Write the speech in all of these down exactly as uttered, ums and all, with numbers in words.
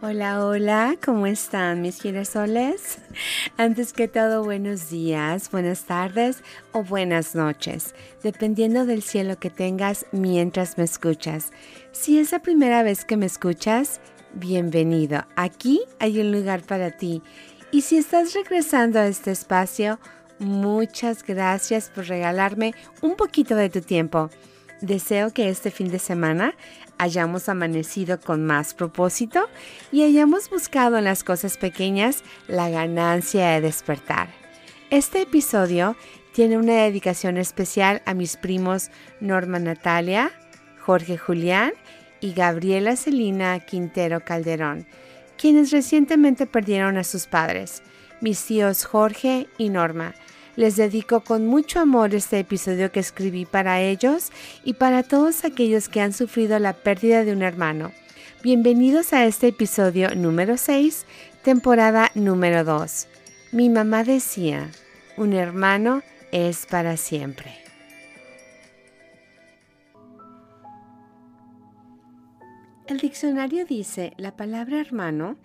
Hola, hola, ¿cómo están mis girasoles? Antes que todo, buenos días, buenas tardes o buenas noches, dependiendo del cielo que tengas mientras me escuchas. Si es la primera vez que me escuchas, bienvenido. Aquí hay un lugar para ti. Y si estás regresando a este espacio, muchas gracias por regalarme un poquito de tu tiempo. Deseo que este fin de semana hayamos amanecido con más propósito y hayamos buscado en las cosas pequeñas la ganancia de despertar. Este episodio tiene una dedicación especial a mis primos Norma Natalia, Jorge Julián y Gabriela Celina Quintero Calderón, quienes recientemente perdieron a sus padres, mis tíos Jorge y Norma. Les dedico con mucho amor este episodio que escribí para ellos y para todos aquellos que han sufrido la pérdida de un hermano. Bienvenidos a este episodio número seis, temporada número dos. Mi mamá decía, un hermano es para siempre. El diccionario dice, la palabra hermano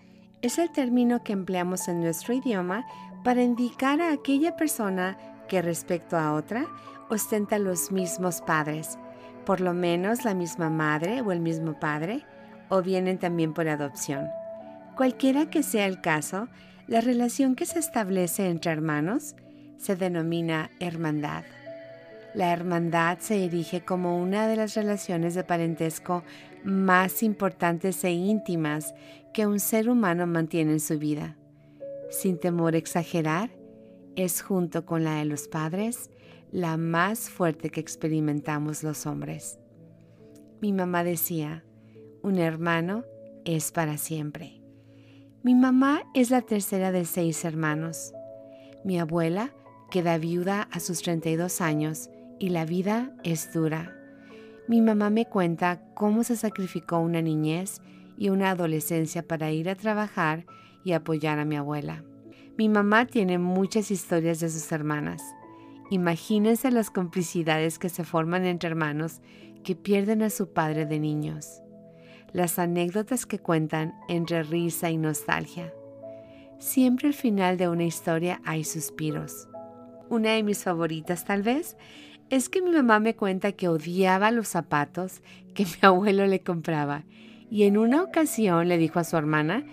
es el término que empleamos en nuestro idioma para indicar a aquella persona que respecto a otra ostenta los mismos padres, por lo menos la misma madre o el mismo padre, o vienen también por adopción. Cualquiera que sea el caso, la relación que se establece entre hermanos se denomina hermandad. La hermandad se erige como una de las relaciones de parentesco más importantes e íntimas que un ser humano mantiene en su vida. Sin temor a exagerar, es junto con la de los padres la más fuerte que experimentamos los hombres. Mi mamá decía, un hermano es para siempre. Mi mamá es la tercera de seis hermanos. Mi abuela queda viuda a sus treinta y dos años y la vida es dura. Mi mamá me cuenta cómo se sacrificó una niñez y una adolescencia para ir a trabajar y apoyar a mi abuela. Mi mamá tiene muchas historias de sus hermanas. Imagínense las complicidades que se forman entre hermanos que pierden a su padre de niños. Las anécdotas que cuentan entre risa y nostalgia. Siempre al final de una historia hay suspiros. Una de mis favoritas tal vez es que mi mamá me cuenta que odiaba los zapatos que mi abuelo le compraba y en una ocasión le dijo a su hermana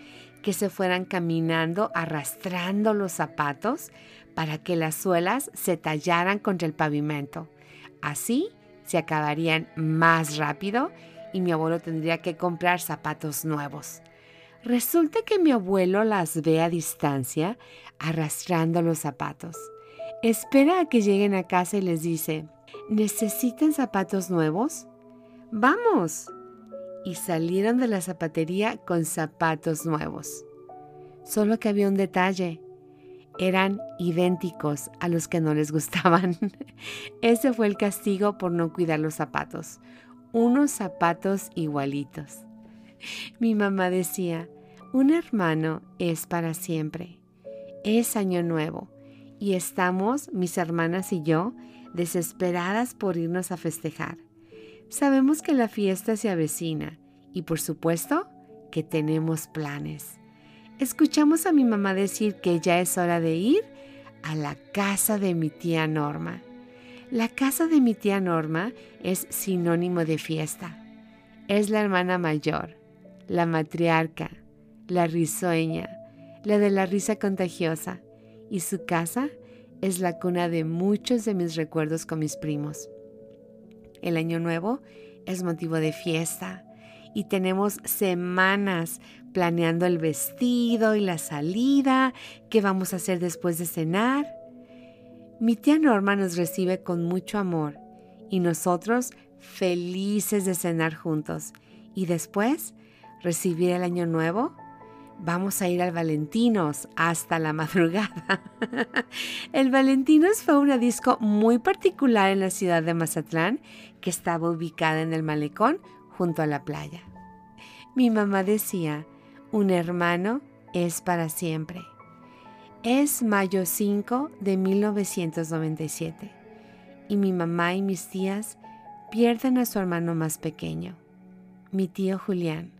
que se fueran caminando arrastrando los zapatos para que las suelas se tallaran contra el pavimento. Así se acabarían más rápido y mi abuelo tendría que comprar zapatos nuevos. Resulta que mi abuelo las ve a distancia arrastrando los zapatos. Espera a que lleguen a casa y les dice, ¿necesitan zapatos nuevos? ¡Vamos! Y salieron de la zapatería con zapatos nuevos. Solo que había un detalle. Eran idénticos a los que no les gustaban. Ese fue el castigo por no cuidar los zapatos. Unos zapatos igualitos. Mi mamá decía, un hermano es para siempre. Es año nuevo. Y estamos, mis hermanas y yo, desesperadas por irnos a festejar. Sabemos que la fiesta se avecina y, por supuesto, que tenemos planes. Escuchamos a mi mamá decir que ya es hora de ir a la casa de mi tía Norma. La casa de mi tía Norma es sinónimo de fiesta. Es la hermana mayor, la matriarca, la risueña, la de la risa contagiosa, y su casa es la cuna de muchos de mis recuerdos con mis primos. El año nuevo es motivo de fiesta y tenemos semanas planeando el vestido y la salida, qué vamos a hacer después de cenar. Mi tía Norma nos recibe con mucho amor y nosotros felices de cenar juntos. Y después, recibir el año nuevo, vamos a ir al Valentinos hasta la madrugada. El Valentinos fue una disco muy particular en la ciudad de Mazatlán que estaba ubicada en el malecón junto a la playa. Mi mamá decía, un hermano es para siempre. Es mayo cinco de mil novecientos noventa y siete y mi mamá y mis tías pierden a su hermano más pequeño, mi tío Julián.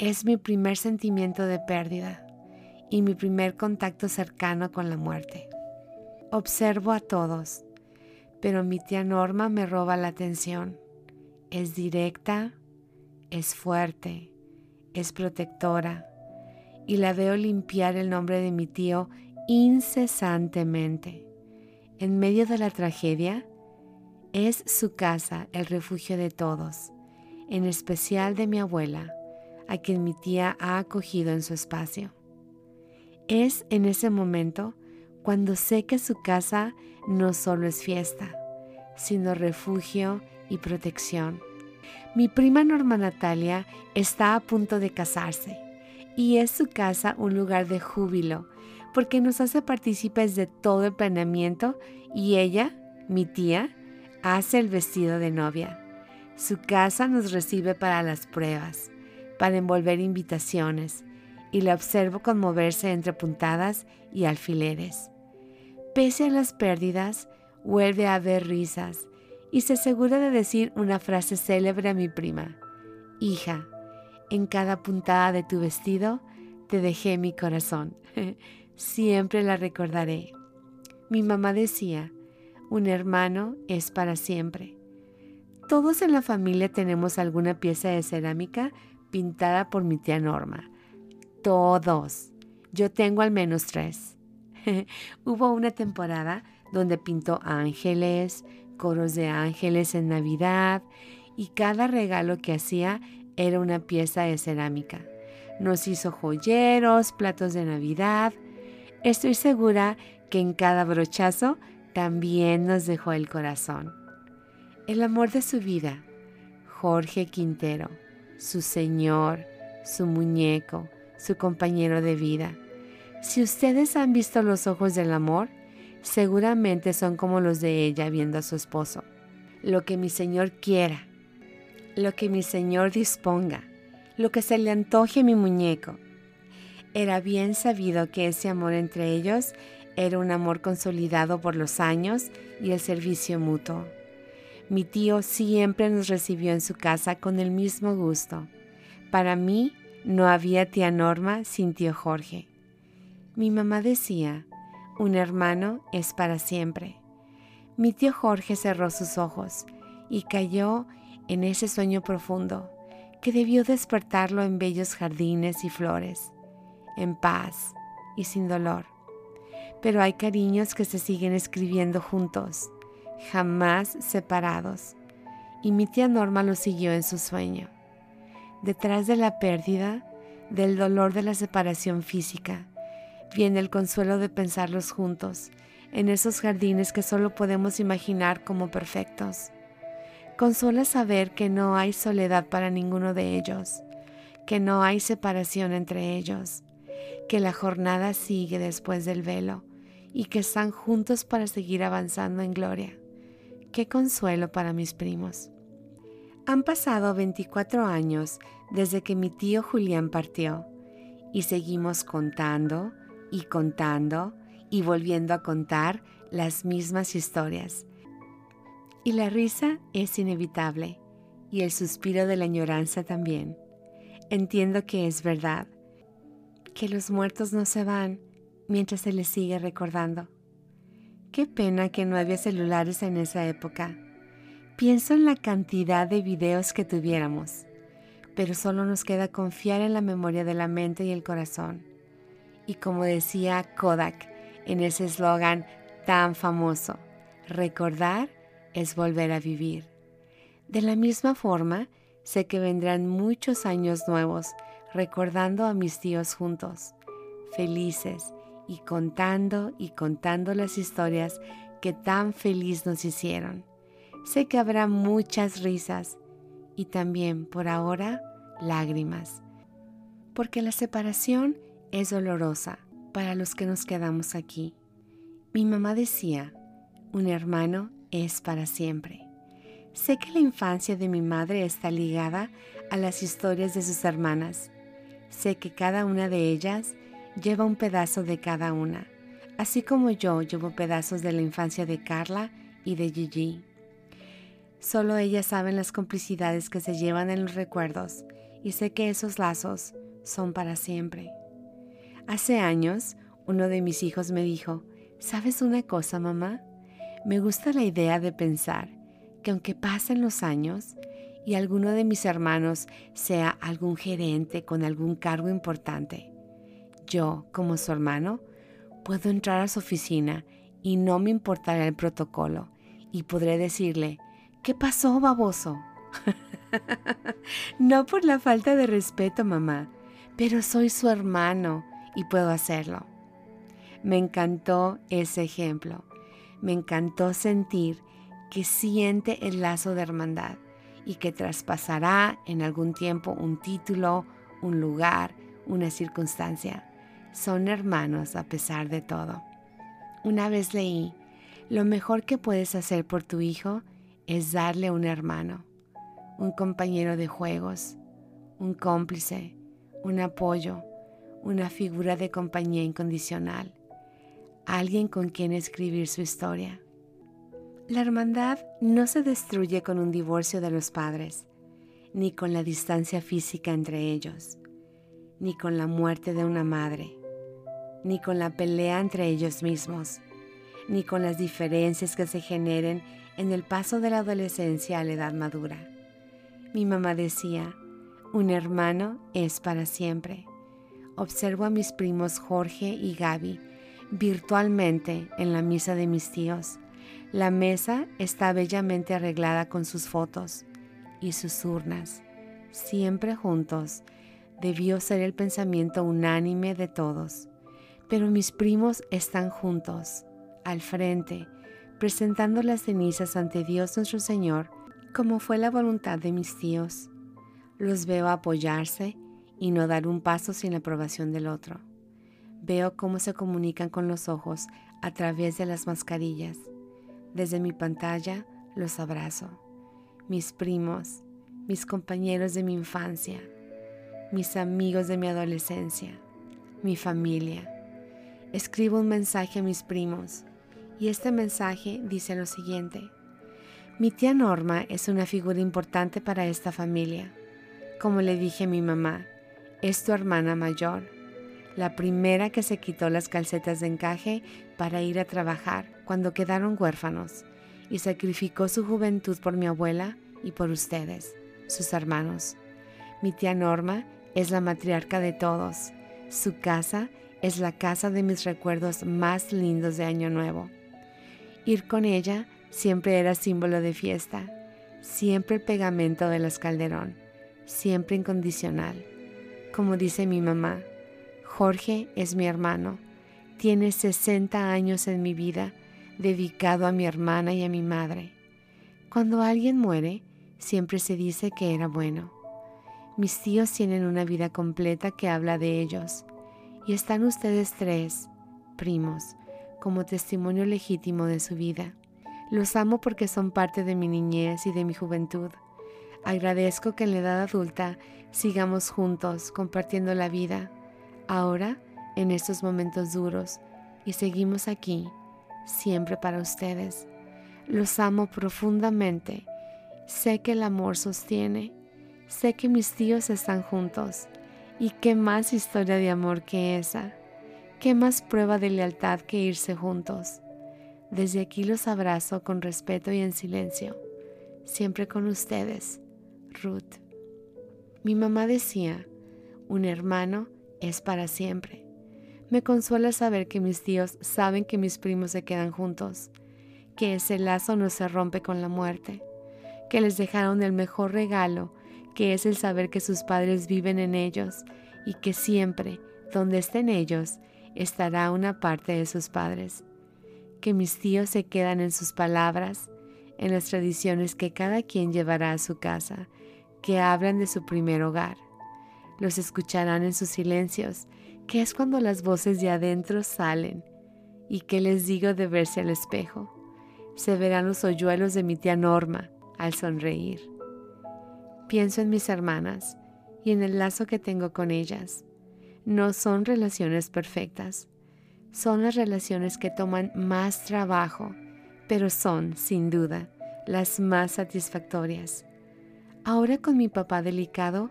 Es mi primer sentimiento de pérdida y mi primer contacto cercano con la muerte. Observo a todos, pero mi tía Norma me roba la atención. Es directa, es fuerte, es protectora, y la veo limpiar el nombre de mi tío incesantemente. En medio de la tragedia, es su casa el refugio de todos, en especial de mi abuela, a quien mi tía ha acogido en su espacio. Es en ese momento cuando sé que su casa no solo es fiesta, sino refugio y protección. Mi prima Norma Natalia está a punto de casarse y es su casa un lugar de júbilo porque nos hace partícipes de todo el planeamiento y ella, mi tía, hace el vestido de novia. Su casa nos recibe para las pruebas, para envolver invitaciones, y la observo conmoverse entre puntadas y alfileres. Pese a las pérdidas, vuelve a haber risas y se asegura de decir una frase célebre a mi prima. Hija, en cada puntada de tu vestido te dejé mi corazón. Siempre la recordaré. Mi mamá decía, un hermano es para siempre. Todos en la familia tenemos alguna pieza de cerámica pintada por mi tía Norma. Todos. Yo tengo al menos tres. Hubo una temporada donde pintó ángeles, coros de ángeles en Navidad, y cada regalo que hacía era una pieza de cerámica. Nos hizo joyeros, platos de Navidad. Estoy segura que en cada brochazo también nos dejó el corazón. El amor de su vida, Jorge Quintero, su señor, su muñeco, su compañero de vida. Si ustedes han visto los ojos del amor, seguramente son como los de ella viendo a su esposo. Lo que mi señor quiera, lo que mi señor disponga, lo que se le antoje a mi muñeco. Era bien sabido que ese amor entre ellos era un amor consolidado por los años y el servicio mutuo. Mi tío siempre nos recibió en su casa con el mismo gusto. Para mí, no había tía Norma sin tío Jorge. Mi mamá decía, un hermano es para siempre. Mi tío Jorge cerró sus ojos y cayó en ese sueño profundo que debió despertarlo en bellos jardines y flores, en paz y sin dolor. Pero hay cariños que se siguen escribiendo juntos, jamás separados, y mi tía Norma lo siguió en su sueño. Detrás de la pérdida, del dolor de la separación física, viene el consuelo de pensarlos juntos, en esos jardines que solo podemos imaginar como perfectos. Consuela saber que no hay soledad para ninguno de ellos, que no hay separación entre ellos, que la jornada sigue después del velo y que están juntos para seguir avanzando en gloria. ¡Qué consuelo para mis primos! Han pasado veinticuatro años desde que mi tío Julián partió y seguimos contando y contando y volviendo a contar las mismas historias. Y la risa es inevitable y el suspiro de la añoranza también. Entiendo que es verdad, que los muertos no se van mientras se les sigue recordando. Qué pena que no había celulares en esa época. Pienso en la cantidad de videos que tuviéramos, pero solo nos queda confiar en la memoria de la mente y el corazón. Y como decía Kodak en ese eslogan tan famoso, recordar es volver a vivir. De la misma forma, sé que vendrán muchos años nuevos recordando a mis tíos juntos, felices y contando y contando las historias que tan feliz nos hicieron. Sé que habrá muchas risas y también, por ahora, lágrimas, porque la separación es dolorosa para los que nos quedamos aquí. Mi mamá decía, un hermano es para siempre. Sé que la infancia de mi madre está ligada a las historias de sus hermanas. Sé que cada una de ellas lleva un pedazo de cada una, así como yo llevo pedazos de la infancia de Carla y de Gigi. Solo ellas saben las complicidades que se llevan en los recuerdos y sé que esos lazos son para siempre. Hace años, uno de mis hijos me dijo, ¿sabes una cosa, mamá? Me gusta la idea de pensar que aunque pasen los años y alguno de mis hermanos sea algún gerente con algún cargo importante, yo, como su hermano, puedo entrar a su oficina y no me importará el protocolo y podré decirle, ¿qué pasó, baboso? No por la falta de respeto, mamá, pero soy su hermano y puedo hacerlo. Me encantó ese ejemplo. Me encantó sentir que siente el lazo de hermandad y que traspasará en algún tiempo un título, un lugar, una circunstancia. Son hermanos a pesar de todo. Una vez leí, lo mejor que puedes hacer por tu hijo es darle un hermano, un compañero de juegos, un cómplice, un apoyo, una figura de compañía incondicional, alguien con quien escribir su historia. La hermandad no se destruye con un divorcio de los padres, ni con la distancia física entre ellos, ni con la muerte de una madre, ni con la pelea entre ellos mismos, ni con las diferencias que se generen en el paso de la adolescencia a la edad madura. Mi mamá decía, un hermano es para siempre. Observo a mis primos Jorge y Gaby virtualmente en la misa de mis tíos. La mesa está bellamente arreglada con sus fotos y sus urnas, siempre juntos. Debió ser el pensamiento unánime de todos. Pero mis primos están juntos, al frente, presentando las cenizas ante Dios nuestro Señor, como fue la voluntad de mis tíos. Los veo apoyarse y no dar un paso sin la aprobación del otro. Veo cómo se comunican con los ojos a través de las mascarillas. Desde mi pantalla los abrazo. Mis primos, mis compañeros de mi infancia, mis amigos de mi adolescencia, mi familia. Escribo un mensaje a mis primos y este mensaje dice lo siguiente. Mi tía Norma es una figura importante para esta familia. Como le dije a mi mamá, es tu hermana mayor, la primera que se quitó las calcetas de encaje para ir a trabajar cuando quedaron huérfanos y sacrificó su juventud por mi abuela y por ustedes, sus hermanos. Mi tía Norma es la matriarca de todos. Su casa es la casa de mis recuerdos más lindos de Año Nuevo. Ir con ella siempre era símbolo de fiesta, siempre el pegamento de las Calderón, siempre incondicional. Como dice mi mamá, Jorge es mi hermano. Tiene sesenta años en mi vida dedicado a mi hermana y a mi madre. Cuando alguien muere, siempre se dice que era bueno. Mis tíos tienen una vida completa que habla de ellos. Y están ustedes tres, primos, como testimonio legítimo de su vida. Los amo porque son parte de mi niñez y de mi juventud. Agradezco que en la edad adulta sigamos juntos compartiendo la vida, ahora en estos momentos duros, y seguimos aquí, siempre para ustedes. Los amo profundamente, sé que el amor sostiene, sé que mis tíos están juntos, y qué más historia de amor que esa, qué más prueba de lealtad que irse juntos. Desde aquí los abrazo con respeto y en silencio, siempre con ustedes. Ruth. Mi mamá decía, un hermano es para siempre. Me consuela saber que mis tíos saben que mis primos se quedan juntos, que ese lazo no se rompe con la muerte, que les dejaron el mejor regalo, que es el saber que sus padres viven en ellos y que siempre, donde estén ellos, estará una parte de sus padres. Que mis tíos se quedan en sus palabras, en las tradiciones que cada quien llevará a su casa, que hablan de su primer hogar. Los escucharán en sus silencios, que es cuando las voces de adentro salen. ¿Y qué les digo de verse al espejo? Se verán los hoyuelos de mi tía Norma al sonreír. Pienso en mis hermanas y en el lazo que tengo con ellas. No son relaciones perfectas. Son las relaciones que toman más trabajo, pero son, sin duda, las más satisfactorias. Ahora con mi papá delicado,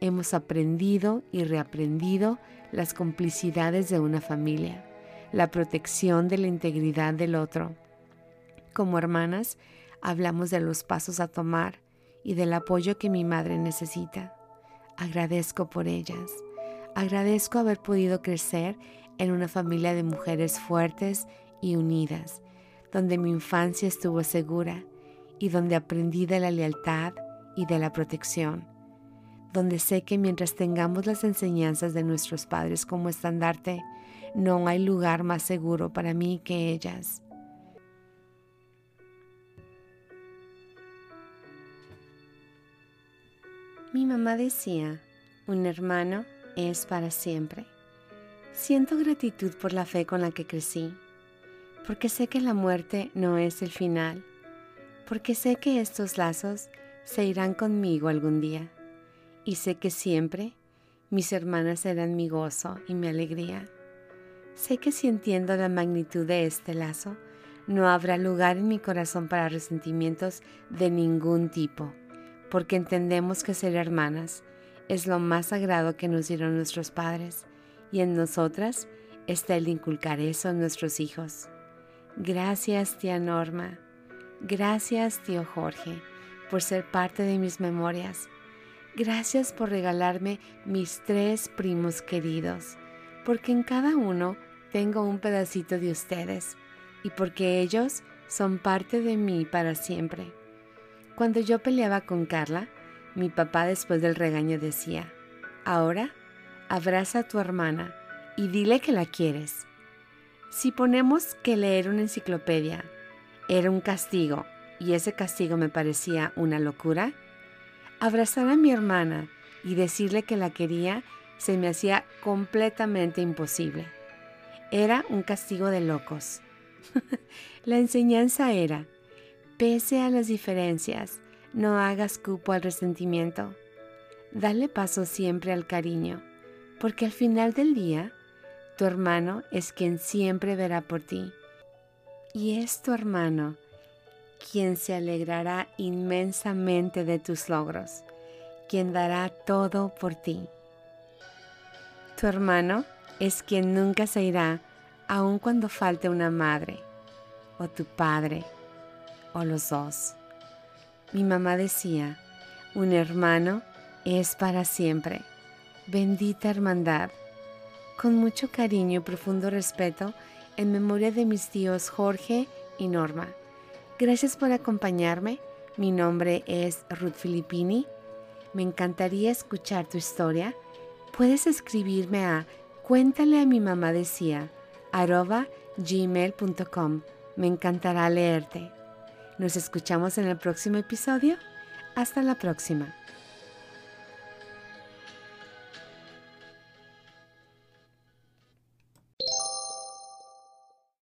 Hemos aprendido y reaprendido las complicidades de una familia, la protección de la integridad del otro. Como hermanas, hablamos de los pasos a tomar y del apoyo que mi madre necesita. Agradezco por ellas. Agradezco haber podido crecer en una familia de mujeres fuertes y unidas, donde mi infancia estuvo segura y donde aprendí de la lealtad y de la protección, donde sé que mientras tengamos las enseñanzas de nuestros padres como estandarte, no hay lugar más seguro para mí que ellas. Mi mamá decía, un hermano es para siempre. Siento gratitud por la fe con la que crecí, porque sé que la muerte no es el final, porque sé que estos lazos se irán conmigo algún día. Y sé que siempre mis hermanas serán mi gozo y mi alegría. Sé que si entiendo la magnitud de este lazo, no habrá lugar en mi corazón para resentimientos de ningún tipo, porque entendemos que ser hermanas es lo más sagrado que nos dieron nuestros padres, y en nosotras está el inculcar eso a nuestros hijos. Gracias, tía Norma. Gracias, tío Jorge, por ser parte de mis memorias. Gracias por regalarme mis tres primos queridos, porque en cada uno tengo un pedacito de ustedes y porque ellos son parte de mí para siempre. Cuando yo peleaba con Carla, mi papá después del regaño decía, ahora abraza a tu hermana y dile que la quieres. Si ponemos que leer una enciclopedia era un castigo y ese castigo me parecía una locura, abrazar a mi hermana y decirle que la quería se me hacía completamente imposible. Era un castigo de locos. La enseñanza era, pese a las diferencias, no hagas cupo al resentimiento. Dale paso siempre al cariño, porque al final del día, tu hermano es quien siempre verá por ti. Y es tu hermano quien se alegrará inmensamente de tus logros, quien dará todo por ti. Tu hermano es quien nunca se irá, aun cuando falte una madre, o tu padre, o los dos. Mi mamá decía, un hermano es para siempre. Bendita hermandad. Con mucho cariño y profundo respeto, en memoria de mis tíos Jorge y Norma. Gracias por acompañarme. Mi nombre es Ruth Filippini. Me encantaría escuchar tu historia. Puedes escribirme a cuéntale a mi mamá decía arroba gmail punto com. Me encantará leerte. Nos escuchamos en el próximo episodio. Hasta la próxima.